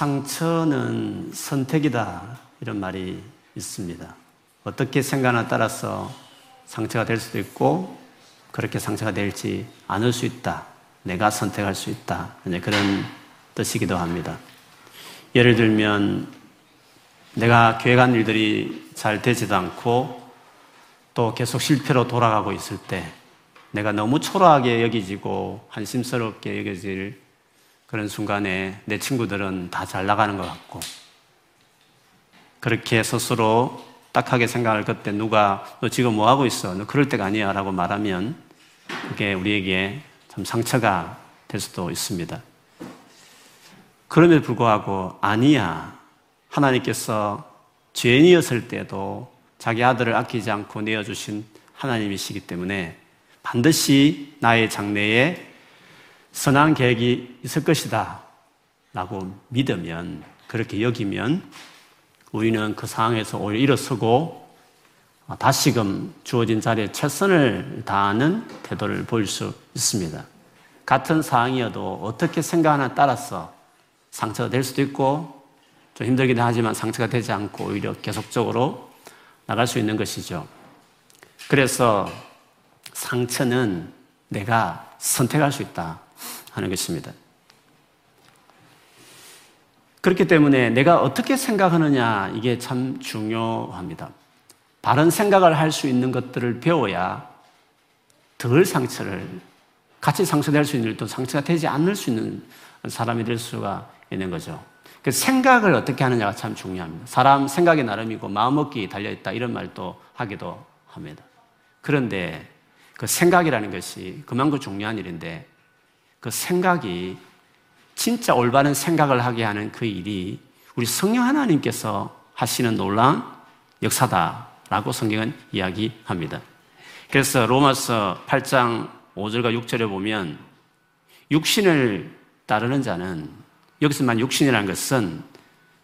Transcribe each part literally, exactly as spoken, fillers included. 상처는 선택이다, 이런 말이 있습니다. 어떻게 생각하나 따라서 상처가 될 수도 있고 그렇게 상처가 될지 않을 수 있다, 내가 선택할 수 있다, 그런 뜻이기도 합니다. 예를 들면 내가 계획한 일들이 잘 되지도 않고 또 계속 실패로 돌아가고 있을 때 내가 너무 초라하게 여기지고 한심스럽게 여겨질 그런 순간에 내 친구들은 다 잘 나가는 것 같고, 그렇게 스스로 딱하게 생각할 그때 누가 너 지금 뭐 하고 있어? 너 그럴 때가 아니야 라고 말하면 그게 우리에게 참 상처가 될 수도 있습니다. 그럼에도 불구하고 아니야, 하나님께서 죄인이었을 때도 자기 아들을 아끼지 않고 내어주신 하나님이시기 때문에 반드시 나의 장래에 선한 계획이 있을 것이다 라고 믿으면, 그렇게 여기면 우리는 그 상황에서 오히려 일어서고 다시금 주어진 자리에 최선을 다하는 태도를 보일 수 있습니다. 같은 상황이어도 어떻게 생각하나 따라서 상처가 될 수도 있고 좀 힘들긴 하지만 상처가 되지 않고 오히려 계속적으로 나갈 수 있는 것이죠. 그래서 상처는 내가 선택할 수 있다 하는 것입니다. 그렇기 때문에 내가 어떻게 생각하느냐, 이게 참 중요합니다. 바른 생각을 할 수 있는 것들을 배워야 덜 상처를, 같이 상처될 수 있는 일도 상처가 되지 않을 수 있는 사람이 될 수가 있는 거죠. 그 생각을 어떻게 하느냐가 참 중요합니다. 사람 생각이 나름이고 마음먹기에 달려있다, 이런 말도 하기도 합니다. 그런데 그 생각이라는 것이 그만큼 중요한 일인데, 그 생각이 진짜 올바른 생각을 하게 하는 그 일이 우리 성령 하나님께서 하시는 놀라운 역사다라고 성경은 이야기합니다. 그래서 로마서 팔 장 오 절과 육 절에 보면 육신을 따르는 자는, 여기서만 육신이라는 것은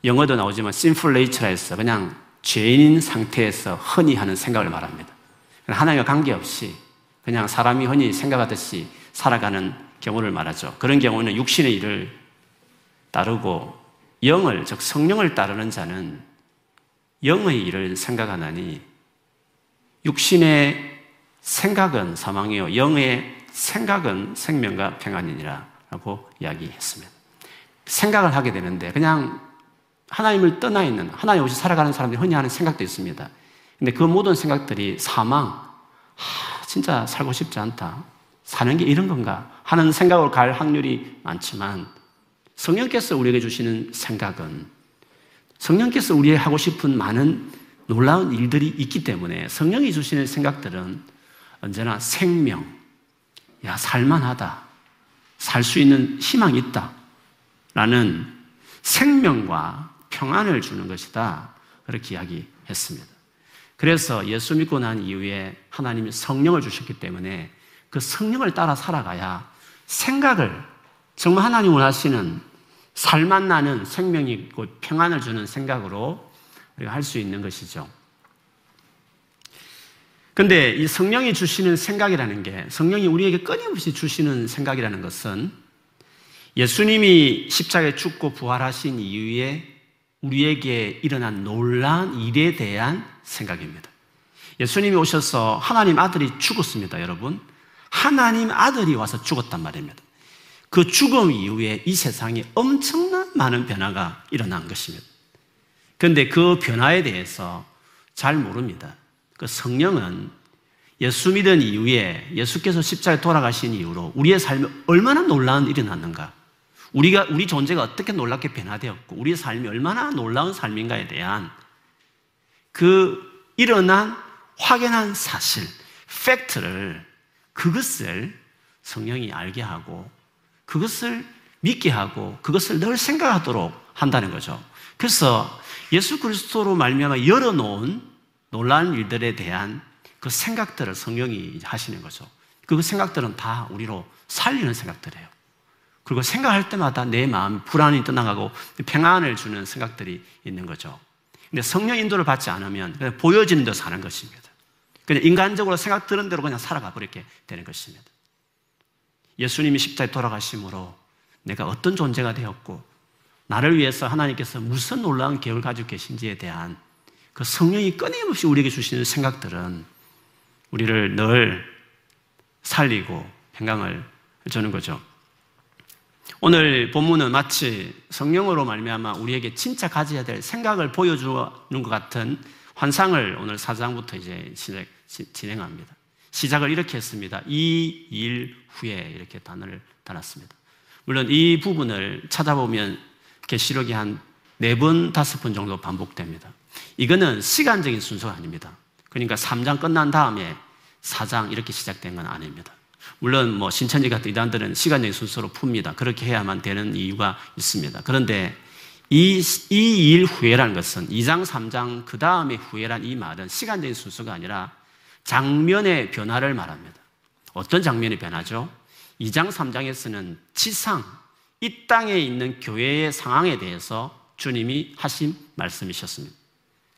영어도 나오지만 sinful nature에서 그냥 죄인 상태에서 흔히 하는 생각을 말합니다. 하나님과 관계없이 그냥 사람이 흔히 생각하듯이 살아가는 경우를 말하죠. 그런 경우는 육신의 일을 따르고 영을, 즉 성령을 따르는 자는 영의 일을 생각하나니 육신의 생각은 사망이요 영의 생각은 생명과 평안이니라 라고 이야기했습니다. 생각을 하게 되는데 그냥 하나님을 떠나 있는, 하나님 없이 살아가는 사람들이 흔히 하는 생각도 있습니다. 근데 그 모든 생각들이 사망, 하, 진짜 살고 싶지 않다, 사는 게 이런 건가 하는 생각으로 갈 확률이 많지만, 성령께서 우리에게 주시는 생각은 성령께서 우리에게 하고 싶은 많은 놀라운 일들이 있기 때문에 성령이 주시는 생각들은 언제나 생명, 야 살만하다, 살 수 있는 희망이 있다 라는 생명과 평안을 주는 것이다, 그렇게 이야기했습니다. 그래서 예수 믿고 난 이후에 하나님이 성령을 주셨기 때문에 그 성령을 따라 살아가야 생각을, 정말 하나님 원하시는 살만 나는 생명이 있고 평안을 주는 생각으로 우리가 할 수 있는 것이죠. 그런데 이 성령이 주시는 생각이라는 게, 성령이 우리에게 끊임없이 주시는 생각이라는 것은 예수님이 십자가에 죽고 부활하신 이후에 우리에게 일어난 놀라운 일에 대한 생각입니다. 예수님이 오셔서 하나님 아들이 죽었습니다, 여러분. 하나님 아들이 와서 죽었단 말입니다. 그 죽음 이후에 이 세상에 엄청난 많은 변화가 일어난 것입니다. 그런데 그 변화에 대해서 잘 모릅니다. 그 성령은 예수 믿은 이후에, 예수께서 십자가에 돌아가신 이후로 우리의 삶에 얼마나 놀라운 일이 일어났는가, 우리가, 우리 존재가 어떻게 놀랍게 변화되었고 우리의 삶이 얼마나 놀라운 삶인가에 대한 그 일어난 확연한 사실, 팩트를, 그것을 성령이 알게 하고 그것을 믿게 하고 그것을 늘 생각하도록 한다는 거죠. 그래서 예수 그리스도로 말미암아 열어놓은 놀라운 일들에 대한 그 생각들을 성령이 하시는 거죠. 그 생각들은 다 우리로 살리는 생각들이에요. 그리고 생각할 때마다 내 마음 불안이 떠나가고 평안을 주는 생각들이 있는 거죠. 근데 성령 인도를 받지 않으면 그냥 보여지는 대로 사는 것입니다. 그냥 인간적으로 생각 드는 대로 그냥 살아가 버리게 되는 것입니다. 예수님이 십자에 돌아가심으로 내가 어떤 존재가 되었고 나를 위해서 하나님께서 무슨 놀라운 계획을 가지고 계신지에 대한 그 성령이 끊임없이 우리에게 주시는 생각들은 우리를 늘 살리고 평강을 주는 거죠. 오늘 본문은 마치 성령으로 말미암아 우리에게 진짜 가져야 될 생각을 보여주는 것 같은 환상을 오늘 사 장부터 이제 진행, 진행합니다. 시작을 이렇게 했습니다. 이 일 후에, 이렇게 단어를 달았습니다. 물론 이 부분을 찾아보면 계시록이 한 네 번, 다섯 번 정도 반복됩니다. 이거는 시간적인 순서가 아닙니다. 그러니까 삼 장 끝난 다음에 사 장 이렇게 시작된 건 아닙니다. 물론 뭐 신천지 같은 이단들은 시간적인 순서로 풉니다. 그렇게 해야만 되는 이유가 있습니다. 그런데 이, 이 일 후에라는 것은 이 장, 삼 장 그 다음에 후에란 이 말은 시간적인 순서가 아니라 장면의 변화를 말합니다. 어떤 장면이 변하죠? 이 장, 삼 장에서는 지상, 이 땅에 있는 교회의 상황에 대해서 주님이 하신 말씀이셨습니다.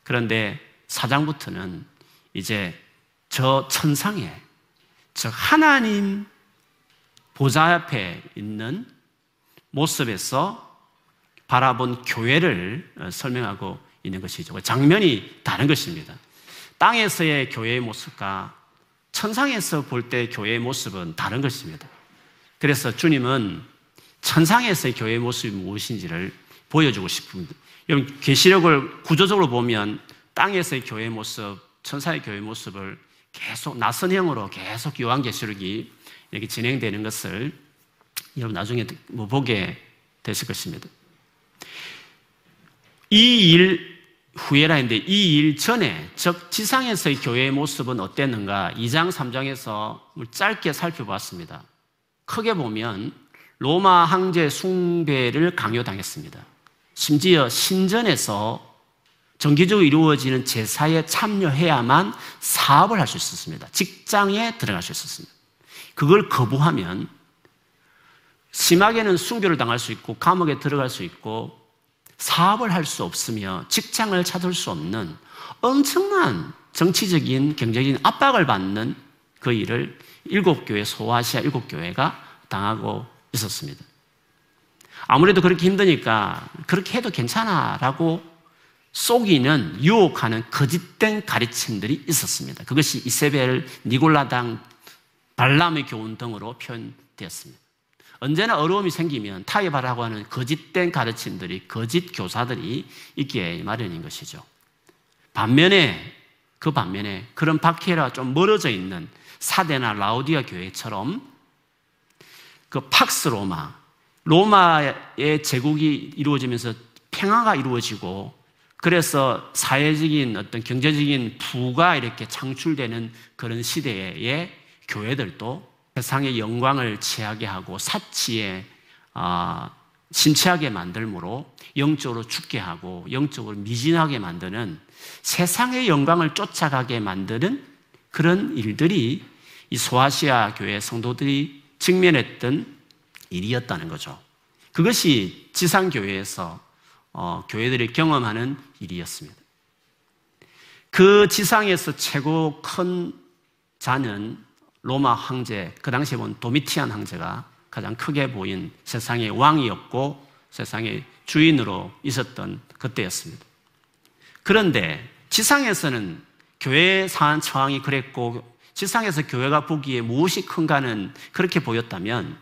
그런데 사 장부터는 이제 저 천상에, 즉 하나님 보좌 앞에 있는 모습에서 바라본 교회를 설명하고 있는 것이죠. 장면이 다른 것입니다. 땅에서의 교회의 모습과 천상에서 볼 때 교회의 모습은 다른 것입니다. 그래서 주님은 천상에서의 교회의 모습이 무엇인지를 보여주고 싶습니다. 여러분, 계시록을 구조적으로 보면 땅에서의 교회의 모습, 천상의 교회의 모습을 계속 낯선형으로 계속 요한계시록이 이렇게 진행되는 것을 여러분 나중에 뭐 보게 되실 것입니다. 이 일 후에라 했는데 이 일 전에, 즉 지상에서의 교회의 모습은 어땠는가? 이 장, 삼 장에서 짧게 살펴봤습니다. 크게 보면 로마 황제 숭배를 강요당했습니다. 심지어 신전에서 정기적으로 이루어지는 제사에 참여해야만 사업을 할 수 있었습니다. 직장에 들어갈 수 있었습니다. 그걸 거부하면 심하게는 순교를 당할 수 있고 감옥에 들어갈 수 있고 사업을 할 수 없으며 직장을 찾을 수 없는 엄청난 정치적인 경제적인 압박을 받는 그 일을 일곱 교회, 소아시아 일곱 교회가 당하고 있었습니다. 아무래도 그렇게 힘드니까 그렇게 해도 괜찮아라고 속이는, 유혹하는 거짓된 가르침들이 있었습니다. 그것이 이세벨, 니골라당, 발람의 교훈 등으로 표현되었습니다. 언제나 어려움이 생기면 타협하라고 하는 거짓된 가르침들이, 거짓 교사들이 있기에 마련인 것이죠. 반면에, 그 반면에 그런 박해라 좀 멀어져 있는 사대나 라오디아 교회처럼 그 팍스 로마, 로마의 제국이 이루어지면서 평화가 이루어지고 그래서 사회적인 어떤 경제적인 부가 이렇게 창출되는 그런 시대의 교회들도 세상의 영광을 취하게 하고 사치에 아, 심취하게 만들므로 영적으로 죽게 하고 영적으로 미진하게 만드는, 세상의 영광을 쫓아가게 만드는 그런 일들이 이 소아시아 교회 성도들이 직면했던 일이었다는 거죠. 그것이 지상교회에서 어, 교회들이 경험하는 일이었습니다. 그 지상에서 최고 큰 자는 로마 황제, 그 당시에 본 도미티안 황제가 가장 크게 보인 세상의 왕이었고 세상의 주인으로 있었던 그때였습니다. 그런데 지상에서는 교회의 상황 처황이 그랬고 지상에서 교회가 보기에 무엇이 큰가는 그렇게 보였다면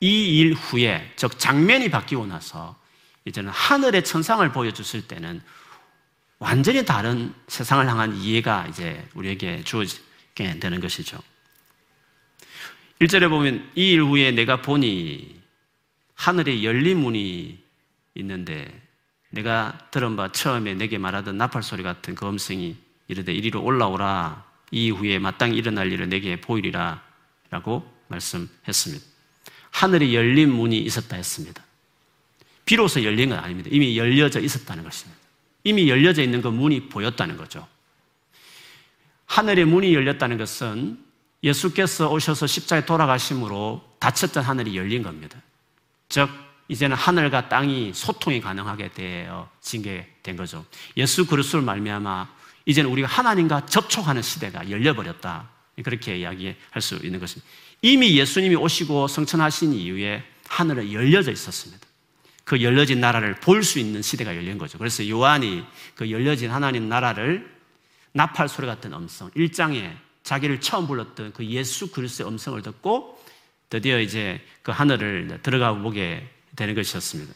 이 일 후에, 즉 장면이 바뀌고 나서 이제는 하늘의 천상을 보여줬을 때는 완전히 다른 세상을 향한 이해가 이제 우리에게 주어지게 되는 것이죠. 일 절에 보면 이 일 후에 내가 보니 하늘에 열린 문이 있는데 내가 들은 바 처음에 내게 말하던 나팔 소리 같은 그 음성이 이르되 이리로 올라오라, 이 후에 마땅히 일어날 일을 내게 보이리라 라고 말씀했습니다. 하늘에 열린 문이 있었다 했습니다. 비로소 열린 건 아닙니다. 이미 열려져 있었다는 것입니다. 이미 열려져 있는 그 문이 보였다는 거죠. 하늘의 문이 열렸다는 것은 예수께서 오셔서 십자가에 돌아가심으로 닫혔던 하늘이 열린 겁니다. 즉 이제는 하늘과 땅이 소통이 가능하게 되어진 게 된 거죠. 예수 그리스도를 말미암아 이제는 우리가 하나님과 접촉하는 시대가 열려버렸다, 그렇게 이야기할 수 있는 것입니다. 이미 예수님이 오시고 성천하신 이후에 하늘은 열려져 있었습니다. 그 열려진 나라를 볼 수 있는 시대가 열린 거죠. 그래서 요한이 그 열려진 하나님 나라를 나팔 소리 같은 음성, 일 장에 자기를 처음 불렀던 그 예수 그리스도의 음성을 듣고 드디어 이제 그 하늘을 들어가 보게 되는 것이었습니다.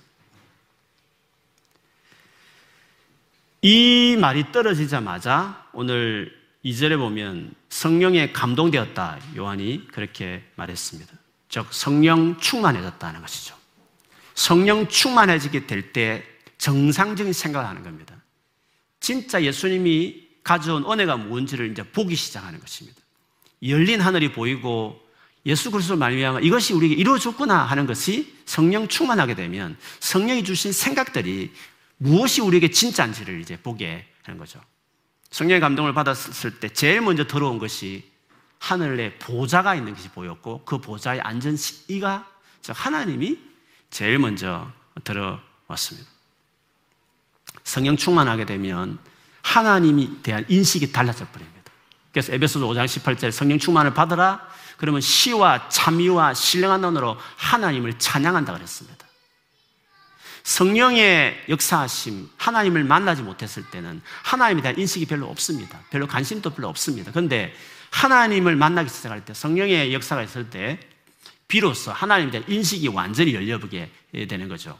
이 말이 떨어지자마자 오늘 이 절에 보면 성령에 감동되었다, 요한이 그렇게 말했습니다. 즉 성령 충만해졌다는 것이죠. 성령 충만해지게 될 때 정상적인 생각을 하는 겁니다. 진짜 예수님이 가져온 은혜가 뭔지를 이제 보기 시작하는 것입니다. 열린 하늘이 보이고 예수 그리스도를 말미암아 이것이 우리에게 이루어졌구나 하는 것이 성령 충만하게 되면 성령이 주신 생각들이 무엇이 우리에게 진짜인지를 이제 보게 하는 거죠. 성령의 감동을 받았을 때 제일 먼저 들어온 것이 하늘에 보좌가 있는 것이 보였고 그 보좌에 앉은 이가, 즉 하나님이 제일 먼저 들어왔습니다. 성령 충만하게 되면 하나님이 대한 인식이 달라져 버립니다. 그래서 에베소서 오 장 십팔 절 성령 충만을 받으라 그러면 시와 찬미와 신령한 언어로 하나님을 찬양한다 그랬습니다. 성령의 역사하심, 하나님을 만나지 못했을 때는 하나님에 대한 인식이 별로 없습니다. 별로 관심도 별로 없습니다. 그런데 하나님을 만나기 시작할 때, 성령의 역사가 있을 때 비로소 하나님에 대한 인식이 완전히 열려보게 되는 거죠.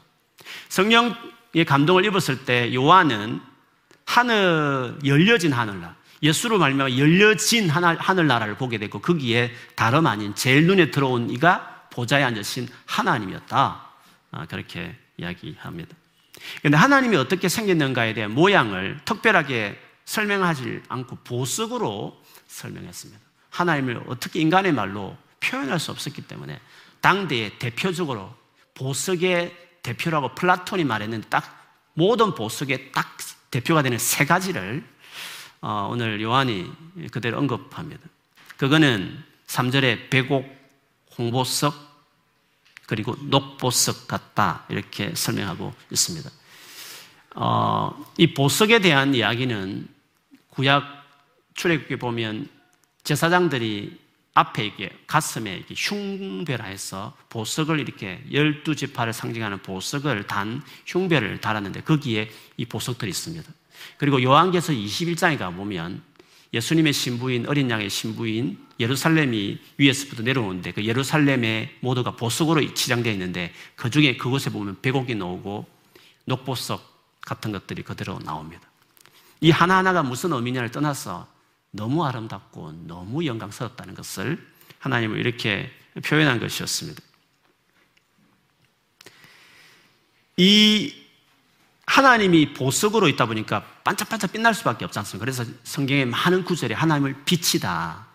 성령의 감동을 입었을 때 요한은 하늘, 열려진 하늘나라, 예수로 말미암아 열려진 하늘나라를 보게 됐고 거기에 다름 아닌 제일 눈에 들어온 이가 보좌에 앉으신 하나님이었다, 그렇게 이야기합니다. 그런데 하나님이 어떻게 생겼는가에 대한 모양을 특별하게 설명하지 않고 보석으로 설명했습니다. 하나님을 어떻게 인간의 말로 표현할 수 없었기 때문에 당대의 대표적으로 보석의 대표라고 플라톤이 말했는데 딱 모든 보석의 딱 대표가 되는 세 가지를 오늘 요한이 그대로 언급합니다. 그거는 삼 절에 백옥, 홍보석, 그리고 녹보석 같다 이렇게 설명하고 있습니다. 어, 이 보석에 대한 이야기는 구약 출애굽기에 보면 제사장들이 앞에 이게 가슴에 이렇게 흉배라해서 보석을 이렇게 열두 지파를 상징하는 보석을 단 흉배를 달았는데 거기에 이 보석들이 있습니다. 그리고 요한계시록 이십일 장에 가보면 예수님의 신부인 어린 양의 신부인 예루살렘이 위에서부터 내려오는데 그 예루살렘의 모두가 보석으로 치장되어 있는데 그 중에 그곳에 보면 백옥이 나오고 녹보석 같은 것들이 그대로 나옵니다. 이 하나하나가 무슨 의미냐를 떠나서 너무 아름답고 너무 영광스럽다는 것을 하나님은 이렇게 표현한 것이었습니다. 이 하나님이 보석으로 있다 보니까 반짝반짝 빛날 수밖에 없지 않습니까? 그래서 성경의 많은 구절에 하나님을 빛이다,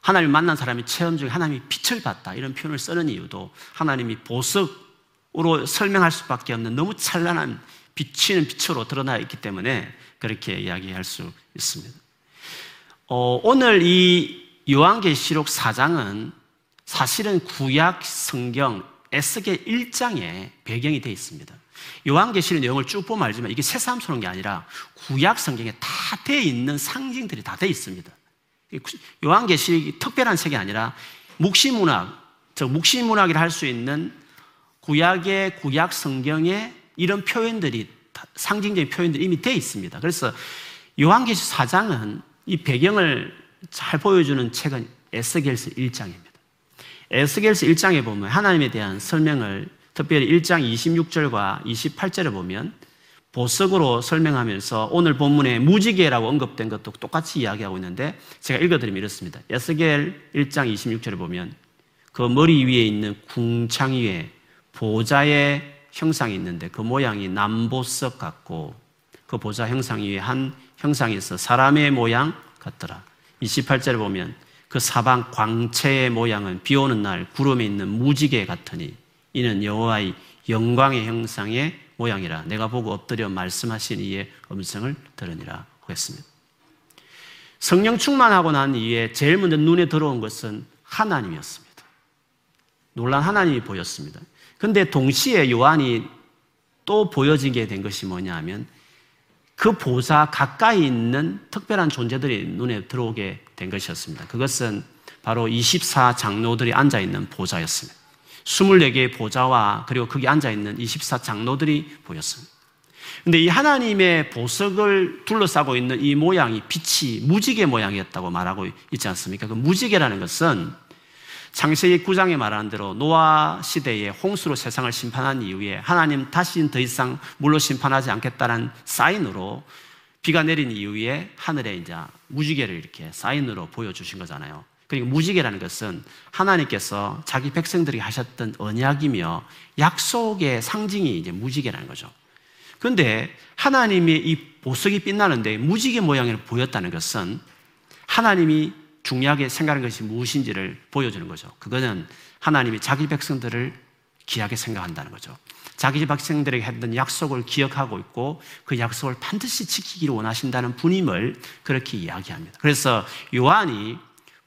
하나님을 만난 사람이 체험 중에 하나님이 빛을 봤다 이런 표현을 쓰는 이유도 하나님이 보석으로 설명할 수밖에 없는 너무 찬란한 비치는 빛으로 드러나 있기 때문에 그렇게 이야기할 수 있습니다. 어, 오늘 이 요한계시록 사 장은 사실은 구약 성경 에스겔 일 장의 배경이 되어 있습니다. 요한계시록 내용을 쭉 보면 알지만 이게 새삼스러운 게 아니라 구약 성경에 다 되어 있는 상징들이 다 되어 있습니다. 요한계시록이 특별한 책이 아니라 묵시문학, 즉 묵시문학이라 할 수 있는 구약의 구약 성경에 이런 표현들이 상징적인 표현들이 이미 되어 있습니다. 그래서 요한계시록 사 장은 이 배경을 잘 보여주는 책은 에스겔서 일 장입니다. 에스겔서 일 장에 보면 하나님에 대한 설명을 특별히 일 장 이십육 절과 이십팔 절에 보면 보석으로 설명하면서 오늘 본문에 무지개라고 언급된 것도 똑같이 이야기하고 있는데 제가 읽어드리면 이렇습니다. 에스겔 일 장 이십육 절에 보면 그 머리 위에 있는 궁창 위에 보좌의 형상이 있는데 그 모양이 남보석 같고 그 보좌 형상 위에 한 형상이 있어 사람의 모양 같더라. 이십팔 절에 보면 그 사방 광채의 모양은 비 오는 날 구름에 있는 무지개 같으니 이는 여호와의 영광의 형상의 모양이라 내가 보고 엎드려 말씀하신 이의 음성을 들으니라 했습니다. 성령 충만하고 난 이후에 제일 먼저 눈에 들어온 것은 하나님이었습니다. 놀란 하나님이 보였습니다. 그런데 동시에 요한이 또 보여지게 된 것이 뭐냐 하면 그 보좌 가까이 있는 특별한 존재들이 눈에 들어오게 된 것이었습니다. 그것은 바로 이십사 장로들이 앉아있는 보좌였습니다. 이십사 개의 보좌와 그리고 거기 앉아있는 이십사 장로들이 보였습니다. 그런데 이 하나님의 보석을 둘러싸고 있는 이 모양이 빛이 무지개 모양이었다고 말하고 있지 않습니까? 그 무지개라는 것은 창세기 구 장에 말하는 대로 노아 시대에 홍수로 세상을 심판한 이후에 하나님 다시는 더 이상 물로 심판하지 않겠다는 사인으로 비가 내린 이후에 하늘에 이제 무지개를 이렇게 사인으로 보여주신 거잖아요. 그러니까 무지개라는 것은 하나님께서 자기 백성들이 하셨던 언약이며 약속의 상징이 이제 무지개라는 거죠. 그런데 하나님의 이 보석이 빛나는데 무지개 모양을 보였다는 것은 하나님이 중요하게 생각하는 것이 무엇인지를 보여주는 거죠. 그거는 하나님이 자기 백성들을 귀하게 생각한다는 거죠. 자기 백성들에게 했던 약속을 기억하고 있고 그 약속을 반드시 지키기를 원하신다는 분임을 그렇게 이야기합니다. 그래서 요한이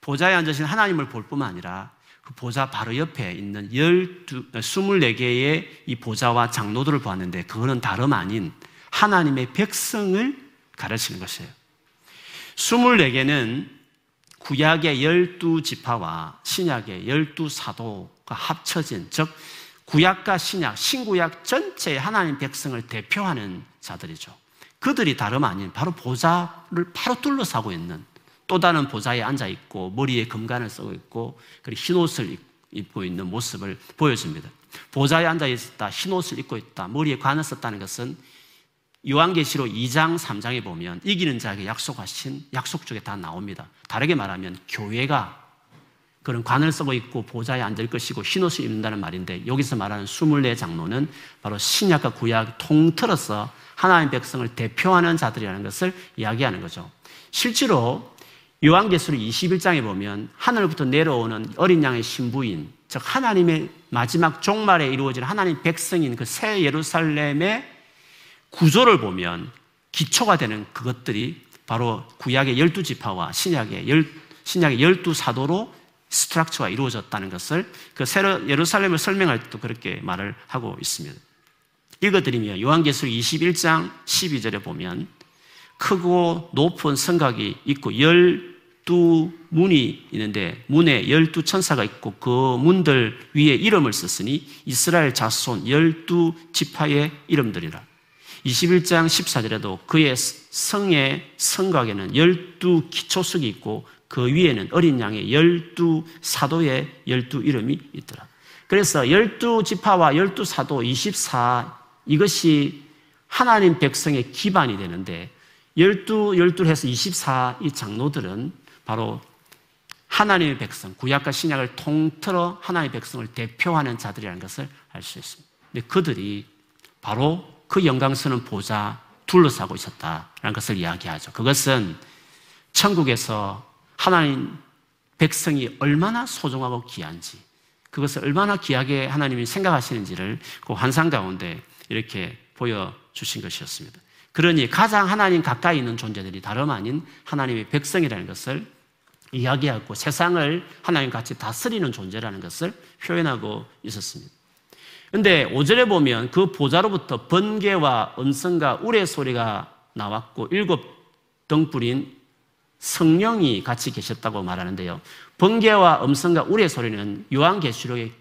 보좌에 앉으신 하나님을 볼 뿐만 아니라 그 보좌 바로 옆에 있는 이십사 개의 이 보좌와 장로들을 보았는데 그거는 다름 아닌 하나님의 백성을 가르치는 것이에요. 이십사 개는 구약의 열두 지파와 신약의 열두 사도가 합쳐진, 즉 구약과 신약, 신구약 전체의 하나님 백성을 대표하는 자들이죠. 그들이 다름 아닌 바로 보좌를 바로 둘러싸고 있는 또 다른 보좌에 앉아있고 머리에 금관을 쓰고 있고 그리고 흰옷을 입고 있는 모습을 보여줍니다. 보좌에 앉아있다, 흰옷을 입고 있다, 머리에 관을 썼다는 것은 요한계시록 이 장, 삼 장에 보면 이기는 자에게 약속하신 약속 쪽에 다 나옵니다. 다르게 말하면 교회가 그런 관을 쓰고 있고 보좌에 앉을 것이고 흰옷을 입는다는 말인데 여기서 말하는 이십사 장로는 바로 신약과 구약 통틀어서 하나님 백성을 대표하는 자들이라는 것을 이야기하는 거죠. 실제로 요한계시록 이십일 장에 보면 하늘부터 내려오는 어린 양의 신부인, 즉 하나님의 마지막 종말에 이루어질 하나님 백성인 그 새 예루살렘의 구조를 보면 기초가 되는 그것들이 바로 구약의 열두 지파와 신약의, 열, 신약의 열두 사도로 스트럭처가 이루어졌다는 것을 그 새로 예루살렘을 설명할 때도 그렇게 말을 하고 있습니다. 읽어드리면 요한계시록 이십일 장 십이 절에 보면 크고 높은 성곽이 있고 열두 문이 있는데 문에 열두 천사가 있고 그 문들 위에 이름을 썼으니 이스라엘 자손 열두 지파의 이름들이라. 이십일 장 십사 절에도 그의 성의 성곽에는 열두 기초석이 있고 그 위에는 어린 양의 열두 사도의 열두 이름이 있더라. 그래서 열두 지파와 열두 사도 이십사, 이것이 하나님 백성의 기반이 되는데 열두, 열두를 해서 이십사 이 장로들은 바로 하나님의 백성, 구약과 신약을 통틀어 하나님의 백성을 대표하는 자들이라는 것을 알 수 있습니다. 근데 그들이 바로 그 영광스러운 보좌 둘러싸고 있었다라는 것을 이야기하죠. 그것은 천국에서 하나님 백성이 얼마나 소중하고 귀한지, 그것을 얼마나 귀하게 하나님이 생각하시는지를 그 환상 가운데 이렇게 보여주신 것이었습니다. 그러니 가장 하나님 가까이 있는 존재들이 다름 아닌 하나님의 백성이라는 것을 이야기하고 세상을 하나님같이 다스리는 존재라는 것을 표현하고 있었습니다. 근데 오 절에 보면 그 보좌로부터 번개와 음성과 우레소리가 나왔고 일곱 등불인 성령이 같이 계셨다고 말하는데요. 번개와 음성과 우레소리는 요한계시록에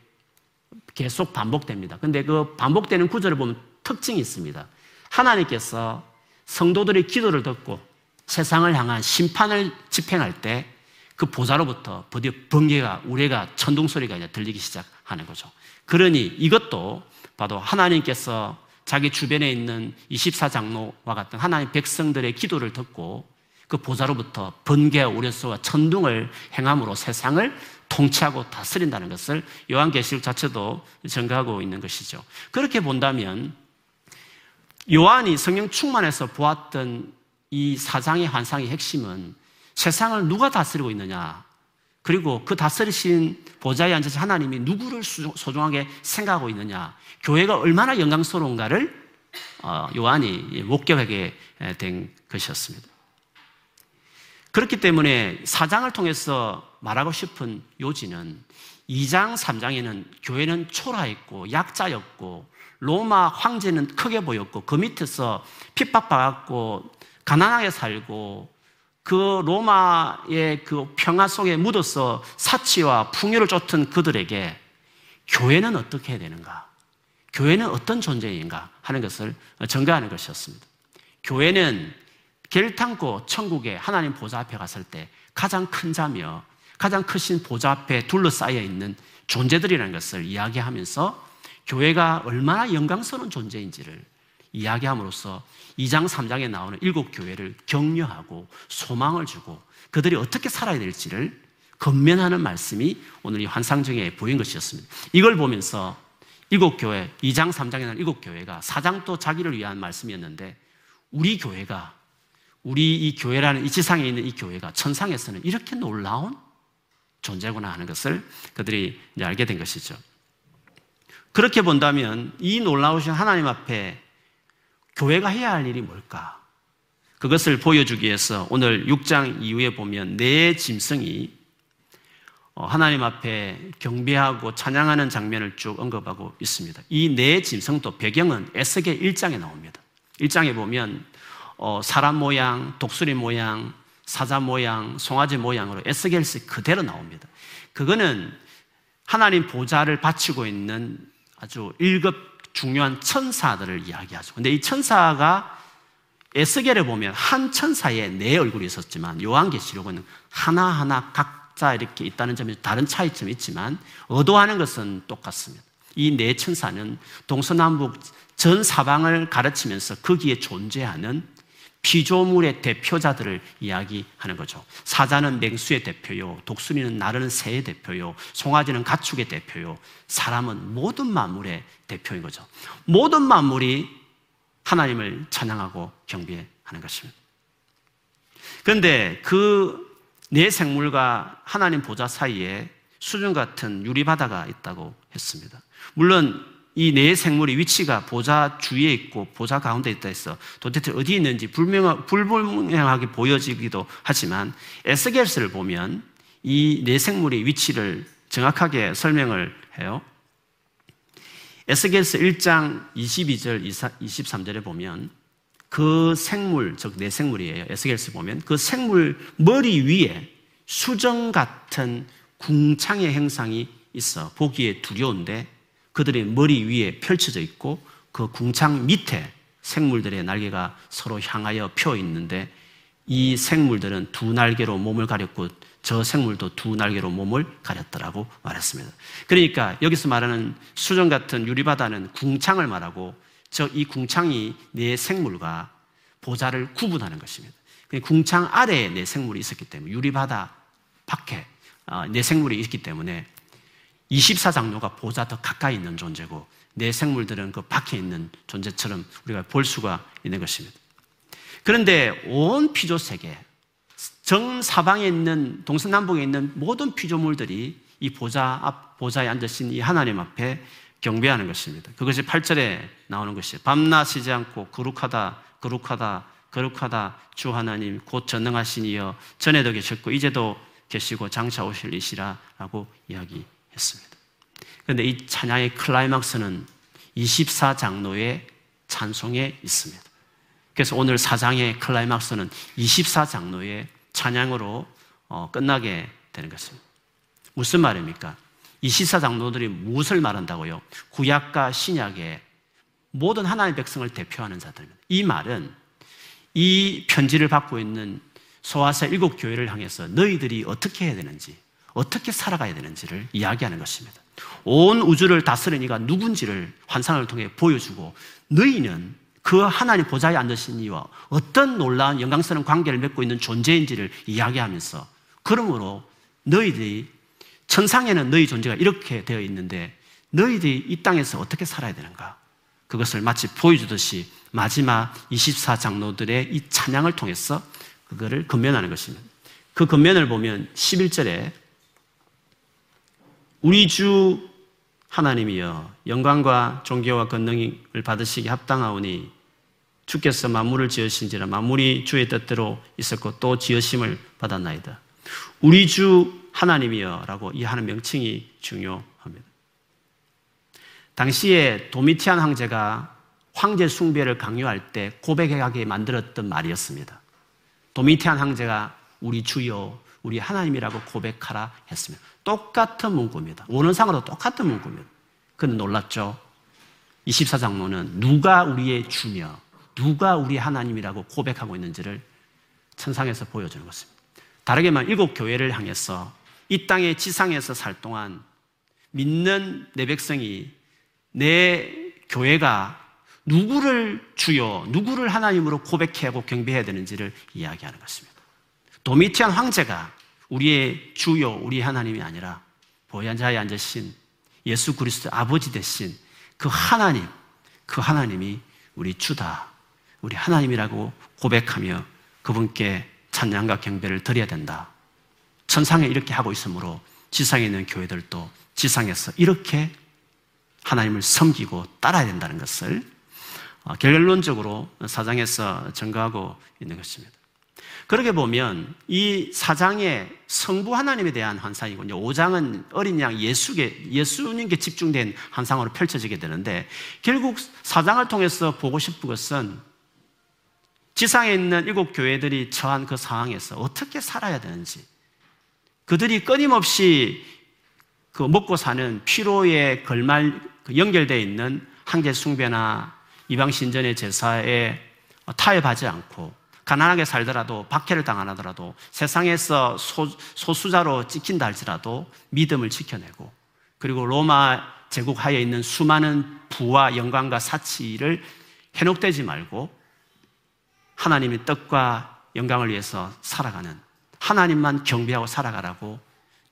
계속 반복됩니다. 근데 그 반복되는 구절을 보면 특징이 있습니다. 하나님께서 성도들의 기도를 듣고 세상을 향한 심판을 집행할 때 그 보좌로부터 드디어 번개가, 우레가, 천둥소리가 이제 들리기 시작하는 거죠. 그러니 이것도 바로 하나님께서 자기 주변에 있는 이십사 장로와 같은 하나님 백성들의 기도를 듣고 그 보좌로부터 번개와 우레소와 천둥을 행함으로 세상을 통치하고 다스린다는 것을 요한계시록 자체도 증거하고 있는 것이죠. 그렇게 본다면 요한이 성령 충만해서 보았던 이 사장의 환상의 핵심은 세상을 누가 다스리고 있느냐, 그리고 그 다스리신 보좌에 앉아서 하나님이 누구를 소중하게 생각하고 있느냐, 교회가 얼마나 영광스러운가를 요한이 목격하게 된 것이었습니다. 그렇기 때문에 사 장을 통해서 말하고 싶은 요지는 이 장, 삼 장에는 교회는 초라했고 약자였고 로마 황제는 크게 보였고 그 밑에서 핍박받았고 가난하게 살고 그 로마의 그 평화 속에 묻어서 사치와 풍요를 쫓은 그들에게 교회는 어떻게 해야 되는가? 교회는 어떤 존재인가? 하는 것을 전가하는 것이었습니다. 교회는 결단코 천국에 하나님 보좌 앞에 갔을 때 가장 큰 자며 가장 크신 보좌 앞에 둘러싸여 있는 존재들이라는 것을 이야기하면서 교회가 얼마나 영광스러운 존재인지를 이야기함으로써 이 장, 삼 장에 나오는 일곱 교회를 격려하고 소망을 주고 그들이 어떻게 살아야 될지를 권면하는 말씀이 오늘 이 환상정에 보인 것이었습니다. 이걸 보면서 일곱 교회, 이 장, 삼 장에 나오는 일곱 교회가 사 장도 자기를 위한 말씀이었는데 우리 교회가, 우리 이 교회라는 이 지상에 있는 이 교회가 천상에서는 이렇게 놀라운 존재구나 하는 것을 그들이 이제 알게 된 것이죠. 그렇게 본다면 이 놀라우신 하나님 앞에 교회가 해야 할 일이 뭘까? 그것을 보여주기 위해서 오늘 육 장 이후에 보면 내 짐승이 하나님 앞에 경배하고 찬양하는 장면을 쭉 언급하고 있습니다. 이 내 짐승도 배경은 에스겔 일 장에 나옵니다. 일 장에 보면 사람 모양, 독수리 모양, 사자 모양, 송아지 모양으로 에스겔스 그대로 나옵니다. 그거는 하나님 보좌를 바치고 있는 아주 일급 중요한 천사들을 이야기하죠. 근데 이 천사가 에스겔에 보면 한 천사에 네 얼굴이 있었지만 요한계시록은 하나하나 각자 이렇게 있다는 점이 다른 차이점이 있지만 의도하는 것은 똑같습니다. 이 네 천사는 동서남북 전 사방을 가르치면서 거기에 존재하는 피조물의 대표자들을 이야기하는 거죠. 사자는 맹수의 대표요, 독수리는 나르는 새의 대표요, 송아지는 가축의 대표요, 사람은 모든 만물의 대표인 거죠. 모든 만물이 하나님을 찬양하고 경배하는 것입니다. 그런데 그 네 생물과 하나님 보좌 사이에 수준 같은 유리바다가 있다고 했습니다. 물론 이 네 생물의 위치가 보좌 주위에 있고 보좌 가운데 있다 해서 도대체 어디 있는지 불분명하게 보여지기도 하지만 에스겔서를 보면 이 네 생물의 위치를 정확하게 설명을 해요. 에스겔서 일 장 이십이 절, 이십삼 절에 보면 그 생물, 즉 네 생물이에요. 에스겔서 보면 그 생물 머리 위에 수정 같은 궁창의 형상이 있어 보기에 두려운데 그들의 머리 위에 펼쳐져 있고 그 궁창 밑에 생물들의 날개가 서로 향하여 펴 있는데 이 생물들은 두 날개로 몸을 가렸고 저 생물도 두 날개로 몸을 가렸더라고 말했습니다. 그러니까 여기서 말하는 수정 같은 유리바다는 궁창을 말하고 저 이 궁창이 네 생물과 보좌를 구분하는 것입니다. 궁창 아래에 네 생물이 있었기 때문에 유리바다 밖에 네 생물이 있기 때문에 이십사 장로가 보좌 더 가까이 있는 존재고 내 생물들은 그 밖에 있는 존재처럼 우리가 볼 수가 있는 것입니다. 그런데 온 피조세계, 정사방에 있는 동서남북에 있는 모든 피조물들이 이 보좌 앞, 보좌에 앉으신 이 하나님 앞에 경배하는 것입니다. 그것이 팔 절에 나오는 것이에요. 밤낮이지 않고 거룩하다, 거룩하다, 거룩하다 주 하나님 곧 전능하신 이여 전에도 계셨고 이제도 계시고 장차 오실 이시라라고 이야기 했습니다. 그런데 이 찬양의 클라이막스는 이십사 장로의 찬송에 있습니다. 그래서 오늘 사 장의 클라이막스는 이십사 장로의 찬양으로 어, 끝나게 되는 것입니다. 무슨 말입니까? 이십사 장로들이 무엇을 말한다고요? 구약과 신약의 모든 하나님의 백성을 대표하는 자들입니다. 이 말은 이 편지를 받고 있는 소아시아 일곱 교회를 향해서 너희들이 어떻게 해야 되는지 어떻게 살아가야 되는지를 이야기하는 것입니다. 온 우주를 다스리는 이가 누군지를 환상을 통해 보여주고 너희는 그 하나님 보좌에 앉으신 이와 어떤 놀라운 영광스러운 관계를 맺고 있는 존재인지를 이야기하면서 그러므로 너희들이 천상에는 너희 존재가 이렇게 되어 있는데 너희들이 이 땅에서 어떻게 살아야 되는가? 그것을 마치 보여주듯이 마지막 이십사 장로들의 이 찬양을 통해서 그거를 권면하는 것입니다. 그 권면을 보면 십일 절에 우리 주 하나님이여 영광과 존귀와 권능을 받으시기 합당하오니 주께서 만물을 지으신지라 만물이 주의 뜻대로 있었고 또 지으심을 받았나이다. 우리 주 하나님이여 라고 이 하는 명칭이 중요합니다. 당시에 도미티안 황제가 황제 숭배를 강요할 때 고백하게 만들었던 말이었습니다. 도미티안 황제가 우리 주여 우리 하나님이라고 고백하라 했습니다. 똑같은 문구입니다. 원어상으로 똑같은 문구입니다. 그는 놀랐죠. 이십사 장로는 누가 우리의 주며 누가 우리 하나님이라고 고백하고 있는지를 천상에서 보여주는 것입니다. 다르게 말하면 일곱 교회를 향해서 이 땅의 지상에서 살 동안 믿는 내 백성이, 내 교회가 누구를 주여, 누구를 하나님으로 고백하고 경배해야 되는지를 이야기하는 것입니다. 도미티안 황제가 우리의 주여, 우리 하나님이 아니라 보좌에 앉으신 예수 그리스도 아버지 되신 그 하나님, 그 하나님이 우리 주다, 우리 하나님이라고 고백하며 그분께 찬양과 경배를 드려야 된다. 천상에 이렇게 하고 있으므로 지상에 있는 교회들도 지상에서 이렇게 하나님을 섬기고 따라야 된다는 것을 결론적으로 사장에서 증거하고 있는 것입니다. 그렇게 보면 이 사장의 성부 하나님에 대한 환상이고, 이제 오 장은 어린 양 예수께, 예수님께 집중된 환상으로 펼쳐지게 되는데, 결국 사장을 통해서 보고 싶은 것은 지상에 있는 일곱 교회들이 처한 그 상황에서 어떻게 살아야 되는지, 그들이 끊임없이 그 먹고 사는 피로에 걸말 연결되어 있는 황제 숭배나 이방신전의 제사에 타협하지 않고, 가난하게 살더라도 박해를 당하더라도 세상에서 소, 소수자로 찍힌다 할지라도 믿음을 지켜내고, 그리고 로마 제국 하에 있는 수많은 부와 영광과 사치를 현혹되지 말고 하나님의 뜻과 영광을 위해서 살아가는, 하나님만 경배하고 살아가라고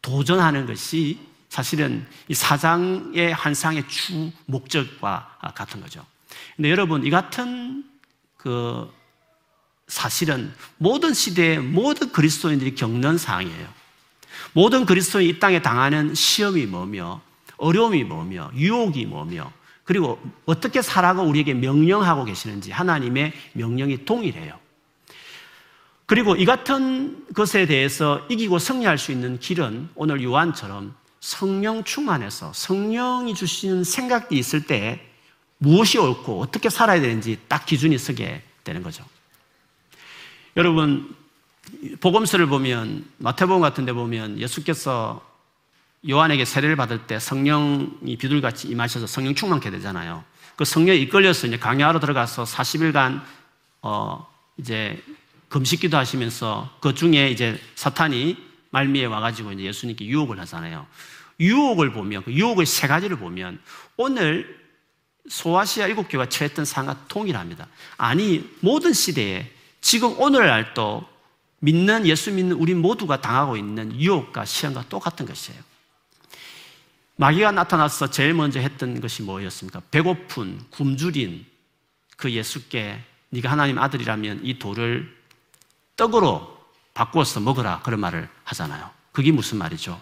도전하는 것이 사실은 이 사장의 환상의 주 목적과 같은 거죠. 근데 여러분, 이 같은 그 사실은 모든 시대의 모든 그리스도인들이 겪는 상황이에요. 모든 그리스도인이 이 땅에 당하는 시험이 뭐며, 어려움이 뭐며, 유혹이 뭐며, 그리고 어떻게 살아가 우리에게 명령하고 계시는지 하나님의 명령이 동일해요. 그리고 이 같은 것에 대해서 이기고 승리할 수 있는 길은 오늘 요한처럼 성령 충만해서 성령이 주시는 생각이 있을 때 무엇이 옳고 어떻게 살아야 되는지 딱 기준이 서게 되는 거죠. 여러분, 복음서를 보면, 마태복음 같은 데 보면 예수께서 요한에게 세례를 받을 때 성령이 비둘같이 임하셔서 성령 충만케 되잖아요. 그 성령에 이끌려서 이제 광야로 들어가서 사십 일간 어 이제 금식기도 하시면서 그 중에 이제 사탄이 말미에 와가지고 이제 예수님께 유혹을 하잖아요. 유혹을 보면, 그 유혹의 세 가지를 보면 오늘 소아시아 일곱 교회가 처했던 상황과 동일합니다. 아니, 모든 시대에 지금 오늘날도 믿는, 예수 믿는 우리 모두가 당하고 있는 유혹과 시험과 똑같은 것이에요. 마귀가 나타나서 제일 먼저 했던 것이 뭐였습니까? 배고픈, 굶주린 그 예수께 네가 하나님 아들이라면 이 돌을 떡으로 바꾸어서 먹으라, 그런 말을 하잖아요. 그게 무슨 말이죠?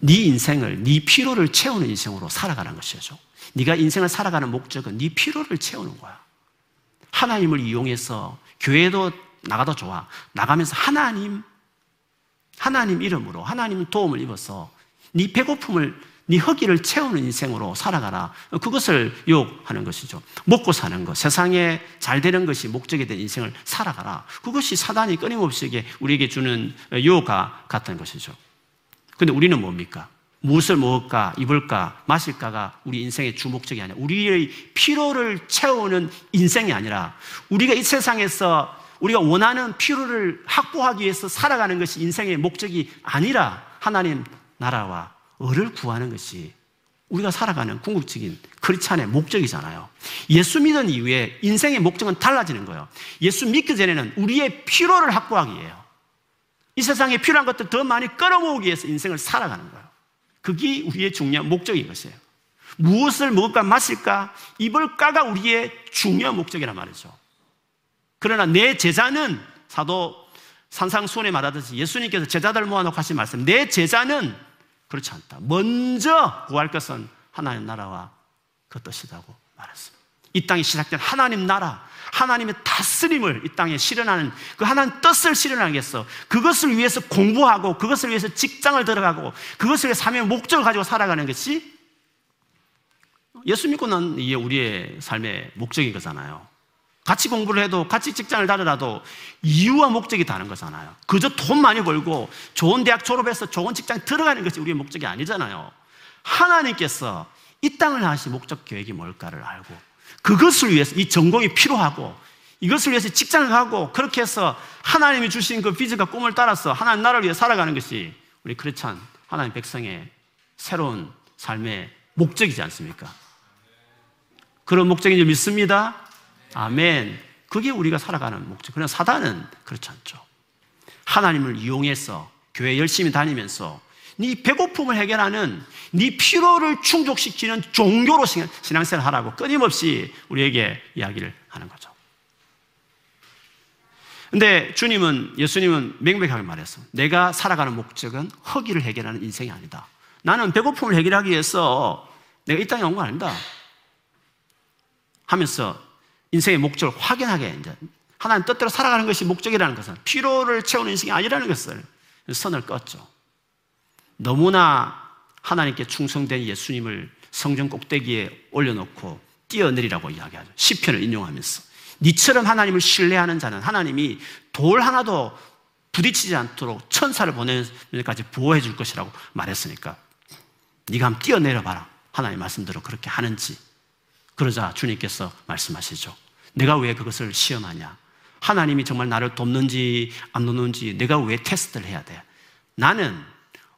네 인생을, 네 피로를 채우는 인생으로 살아가는 것이죠. 네가 인생을 살아가는 목적은 네 피로를 채우는 거야. 하나님을 이용해서 교회도 나가도 좋아. 나가면서 하나님, 하나님 이름으로 하나님 도움을 입어서 네 배고픔을, 네 허기를 채우는 인생으로 살아가라. 그것을 유혹하는 것이죠. 먹고 사는 것, 세상에 잘 되는 것이 목적이 된 인생을 살아가라. 그것이 사단이 끊임없이 우리에게 주는 유혹과 같은 것이죠. 그런데 우리는 뭡니까? 무엇을 먹을까, 입을까, 마실까가 우리 인생의 주 목적이 아니라, 우리의 피로를 채우는 인생이 아니라, 우리가 이 세상에서 우리가 원하는 피로를 확보하기 위해서 살아가는 것이 인생의 목적이 아니라, 하나님 나라와 의를 구하는 것이 우리가 살아가는 궁극적인 크리스찬의 목적이잖아요. 예수 믿은 이후에 인생의 목적은 달라지는 거예요. 예수 믿기 전에는 우리의 피로를 확보하기예요. 이 세상에 필요한 것들 더 많이 끌어모으기 위해서 인생을 살아가는 거예요. 그게 우리의 중요한 목적인 것이에요. 무엇을 먹을까, 마실까, 입을까가 우리의 중요한 목적이란 말이죠. 그러나 내 제자는, 사도 산상수훈에 말하듯이 예수님께서 제자들 모아놓고 하신 말씀, 내 제자는 그렇지 않다. 먼저 구할 것은 하나님 나라와 그 뜻이라고 말했습니다. 이 땅이 시작된 하나님 나라, 하나님의 다스림을 이 땅에 실현하는, 그 하나님 뜻을 실현하기 위해서, 그것을 위해서 공부하고, 그것을 위해서 직장을 들어가고, 그것을 위해서 삶의 목적을 가지고 살아가는 것이 예수 믿고 난 이게 우리의 삶의 목적인 거잖아요. 같이 공부를 해도, 같이 직장을 다르라도 이유와 목적이 다른 거잖아요. 그저 돈 많이 벌고 좋은 대학 졸업해서 좋은 직장 들어가는 것이 우리의 목적이 아니잖아요. 하나님께서 이 땅을 하신 목적 계획이 뭘까를 알고 그것을 위해서 이 전공이 필요하고 이것을 위해서 직장을 가고 그렇게 해서 하나님이 주신 그 비전과 꿈을 따라서 하나님 나라를 위해 살아가는 것이 우리 크리스찬 하나님 백성의 새로운 삶의 목적이지 않습니까? 그런 목적인 줄 믿습니다. 아멘. 그게 우리가 살아가는 목적. 그러나 사단은 그렇지 않죠. 하나님을 이용해서 교회 열심히 다니면서 네 배고픔을 해결하는, 네 피로를 충족시키는 종교로 신앙생활을 하라고 끊임없이 우리에게 이야기를 하는 거죠. 근데 주님은, 예수님은 명백하게 말했어요. 내가 살아가는 목적은 허기를 해결하는 인생이 아니다. 나는 배고픔을 해결하기 위해서 내가 이 땅에 온 거 아니다 하면서 인생의 목적을 확연하게 이제 하나님 뜻대로 살아가는 것이 목적이라는 것은 피로를 채우는 인생이 아니라는 것을 선을 껐죠. 너무나 하나님께 충성된 예수님을 성전 꼭대기에 올려놓고 뛰어내리라고 이야기하죠. 시편을 인용하면서 니처럼 하나님을 신뢰하는 자는 하나님이 돌 하나도 부딪히지 않도록 천사를 보내는 데까지 보호해 줄 것이라고 말했으니까 네가 한번 뛰어내려봐라. 하나님 말씀대로 그렇게 하는지. 그러자 주님께서 말씀하시죠. 내가 왜 그것을 시험하냐? 하나님이 정말 나를 돕는지 안 돕는지 내가 왜 테스트를 해야 돼? 나는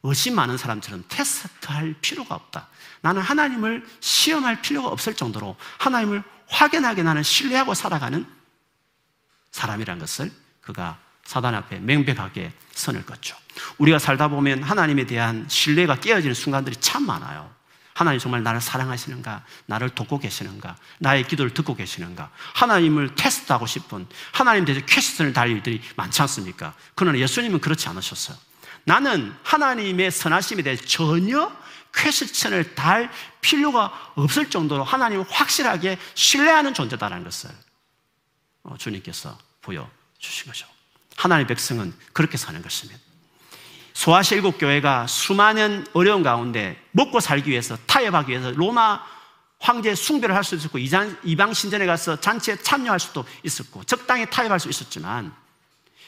의심 많은 사람처럼 테스트할 필요가 없다. 나는 하나님을 시험할 필요가 없을 정도로 하나님을 확연하게 나는 신뢰하고 살아가는 사람이라는 것을 그가 사단 앞에 명백하게 선을 긋죠. 우리가 살다 보면 하나님에 대한 신뢰가 깨어지는 순간들이 참 많아요. 하나님 정말 나를 사랑하시는가? 나를 돕고 계시는가? 나의 기도를 듣고 계시는가? 하나님을 테스트하고 싶은 하나님 대해서 퀘스천을 달릴 일들이 많지 않습니까? 그러나 예수님은 그렇지 않으셨어요. 나는 하나님의 선하심에 대해 전혀 퀘스천을 달 필요가 없을 정도로 하나님을 확실하게 신뢰하는 존재다라는 것을 주님께서 보여주신 거죠. 하나님의 백성은 그렇게 사는 것입니다. 소아시아 일곱 교회가 수많은 어려운 가운데 먹고 살기 위해서 타협하기 위해서 로마 황제의 숭배를 할 수도 있었고 이방 신전에 가서 잔치에 참여할 수도 있었고 적당히 타협할 수 있었지만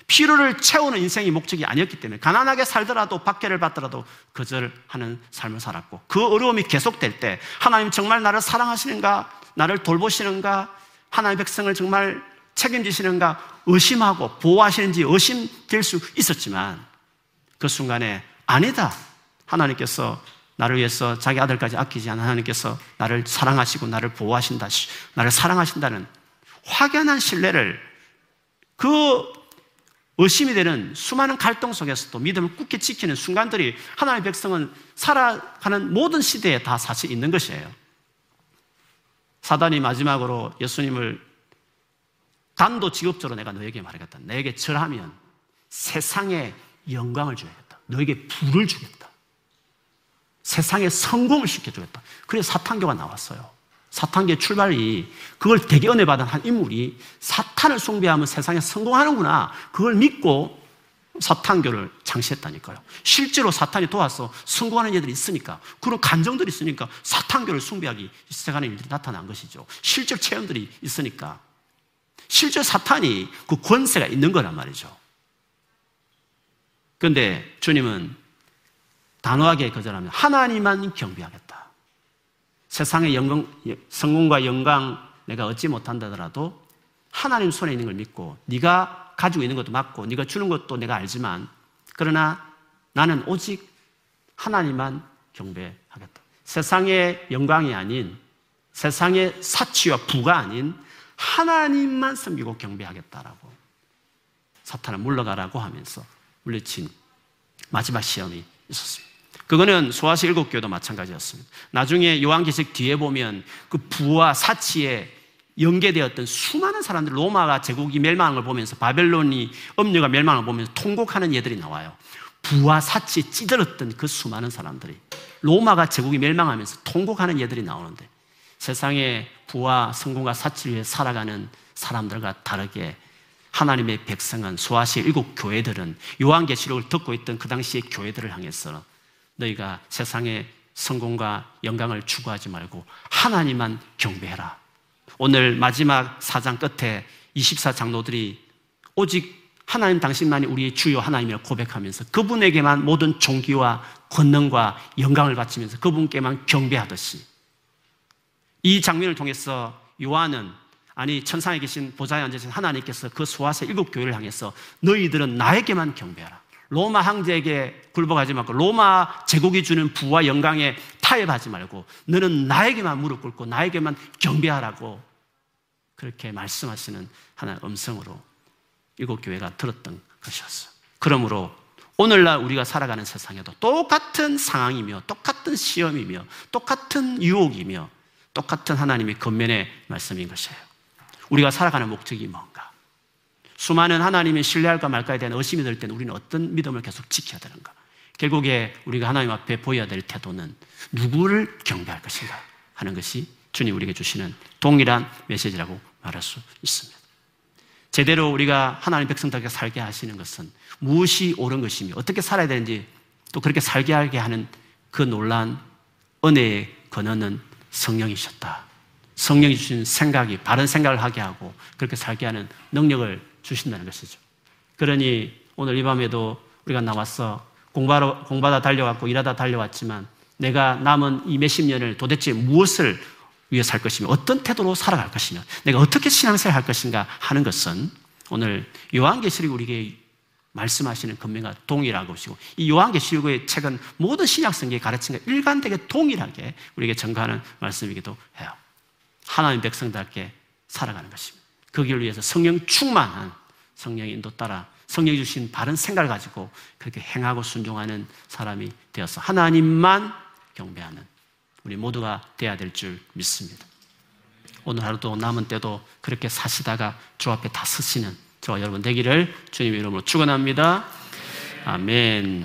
피로를 채우는 인생이 목적이 아니었기 때문에 가난하게 살더라도 박해를 받더라도 거절하는 삶을 살았고 그 어려움이 계속될 때 하나님 정말 나를 사랑하시는가? 나를 돌보시는가? 하나님의 백성을 정말 책임지시는가? 의심하고 보호하시는지 의심될 수 있었지만 그 순간에 아니다. 하나님께서 나를 위해서 자기 아들까지 아끼지 않은 하나님께서 나를 사랑하시고 나를 보호하신다. 나를 사랑하신다는 확연한 신뢰를 그 의심이 되는 수많은 갈등 속에서도 믿음을 굳게 지키는 순간들이 하나님의 백성은 살아가는 모든 시대에 다 사실 있는 것이에요. 사단이 마지막으로 예수님을 단도직입적으로 내가 너에게 말하겠다. 내게 절하면 세상에 영광을 주겠다. 너에게 부를 주겠다. 세상에 성공을 시켜주겠다. 그래서 사탄교가 나왔어요. 사탄교의 출발이 그걸 되게 은혜받은 한 인물이 사탄을 숭배하면 세상에 성공하는구나. 그걸 믿고 사탄교를 창시했다니까요. 실제로 사탄이 도와서 성공하는 애들이 있으니까 그런 간정들이 있으니까 사탄교를 숭배하기 시작하는 일들이 나타난 것이죠. 실제 체험들이 있으니까 실제 사탄이 그 권세가 있는 거란 말이죠. 그런데 주님은 단호하게 거절하면 하나님만 경배하겠다. 세상의 영광, 성공과 영광 내가 얻지 못한다더라도 하나님 손에 있는 걸 믿고 네가 가지고 있는 것도 맞고 네가 주는 것도 내가 알지만 그러나 나는 오직 하나님만 경배하겠다. 세상의 영광이 아닌 세상의 사치와 부가 아닌 하나님만 섬기고 경배하겠다라고 사탄은 물러가라고 하면서 물리친 마지막 시험이 있었습니다. 그거는 소아시아 일곱 교회도 마찬가지였습니다. 나중에 요한계시록 뒤에 보면 그 부와 사치에 연계되었던 수많은 사람들 로마가 제국이 멸망한 걸 보면서 바벨론이 음녀가 멸망한 걸 보면서 통곡하는 얘들이 나와요. 부와 사치에 찌들었던 그 수많은 사람들이 로마가 제국이 멸망하면서 통곡하는 얘들이 나오는데 세상에 부와 성공과 사치를 위해 살아가는 사람들과 다르게 하나님의 백성은 소아시아 일곱 교회들은 요한계시록을 듣고 있던 그 당시의 교회들을 향해서 너희가 세상의 성공과 영광을 추구하지 말고 하나님만 경배해라. 오늘 마지막 사 장 끝에 이십사 장로들이 오직 하나님 당신만이 우리의 주요 하나님이라고 고백하면서 그분에게만 모든 존귀와 권능과 영광을 바치면서 그분께만 경배하듯이 이 장면을 통해서 요한은, 아니 천상에 계신 보좌에 앉으신 하나님께서 그 수와서 일곱 교회를 향해서 너희들은 나에게만 경배하라, 로마 황제에게 굴복하지 말고 로마 제국이 주는 부와 영광에 타협하지 말고 너는 나에게만 무릎 꿇고 나에게만 경배하라고 그렇게 말씀하시는 하나의 음성으로 일곱 교회가 들었던 것이었어요. 그러므로 오늘날 우리가 살아가는 세상에도 똑같은 상황이며 똑같은 시험이며 똑같은 유혹이며 똑같은 하나님의 권면의 말씀인 것이에요. 우리가 살아가는 목적이 뭔가? 수많은 하나님의 신뢰할까 말까에 대한 의심이 들 때는 우리는 어떤 믿음을 계속 지켜야 되는가? 결국에 우리가 하나님 앞에 보여야 될 태도는 누구를 경배할 것인가 하는 것이 주님 우리에게 주시는 동일한 메시지라고 말할 수 있습니다. 제대로 우리가 하나님 백성답게 살게 하시는 것은 무엇이 옳은 것이며 어떻게 살아야 되는지, 또 그렇게 살게 하게 하는 그 놀라운 은혜의 근원은 성령이셨다. 성령이 주신 생각이 바른 생각을 하게 하고 그렇게 살게 하는 능력을 주신다는 것이죠. 그러니 오늘 이 밤에도 우리가 나와서 공부하러, 공부하다 달려왔고 일하다 달려왔지만 내가 남은 이 몇십 년을 도대체 무엇을 위해 살 것이며 어떤 태도로 살아갈 것이며 내가 어떻게 신앙생활 할 것인가 하는 것은 오늘 요한계시록이 우리에게 말씀하시는 권면과 동일하고 있고, 이 요한계시록의 책은 모든 신약성경의 가르침과 일관되게 동일하게 우리에게 전가하는 말씀이기도 해요. 하나님의 백성답게 살아가는 것입니다. 그 길을 위해서 성령 충만한, 성령의 인도 따라 성령이 주신 바른 생각을 가지고 그렇게 행하고 순종하는 사람이 되어서 하나님만 경배하는 우리 모두가 돼야 될 줄 믿습니다. 오늘 하루도 남은 때도 그렇게 사시다가 주 앞에 다 서시는 저와 여러분 되기를 주님의 이름으로 축원합니다. 아멘.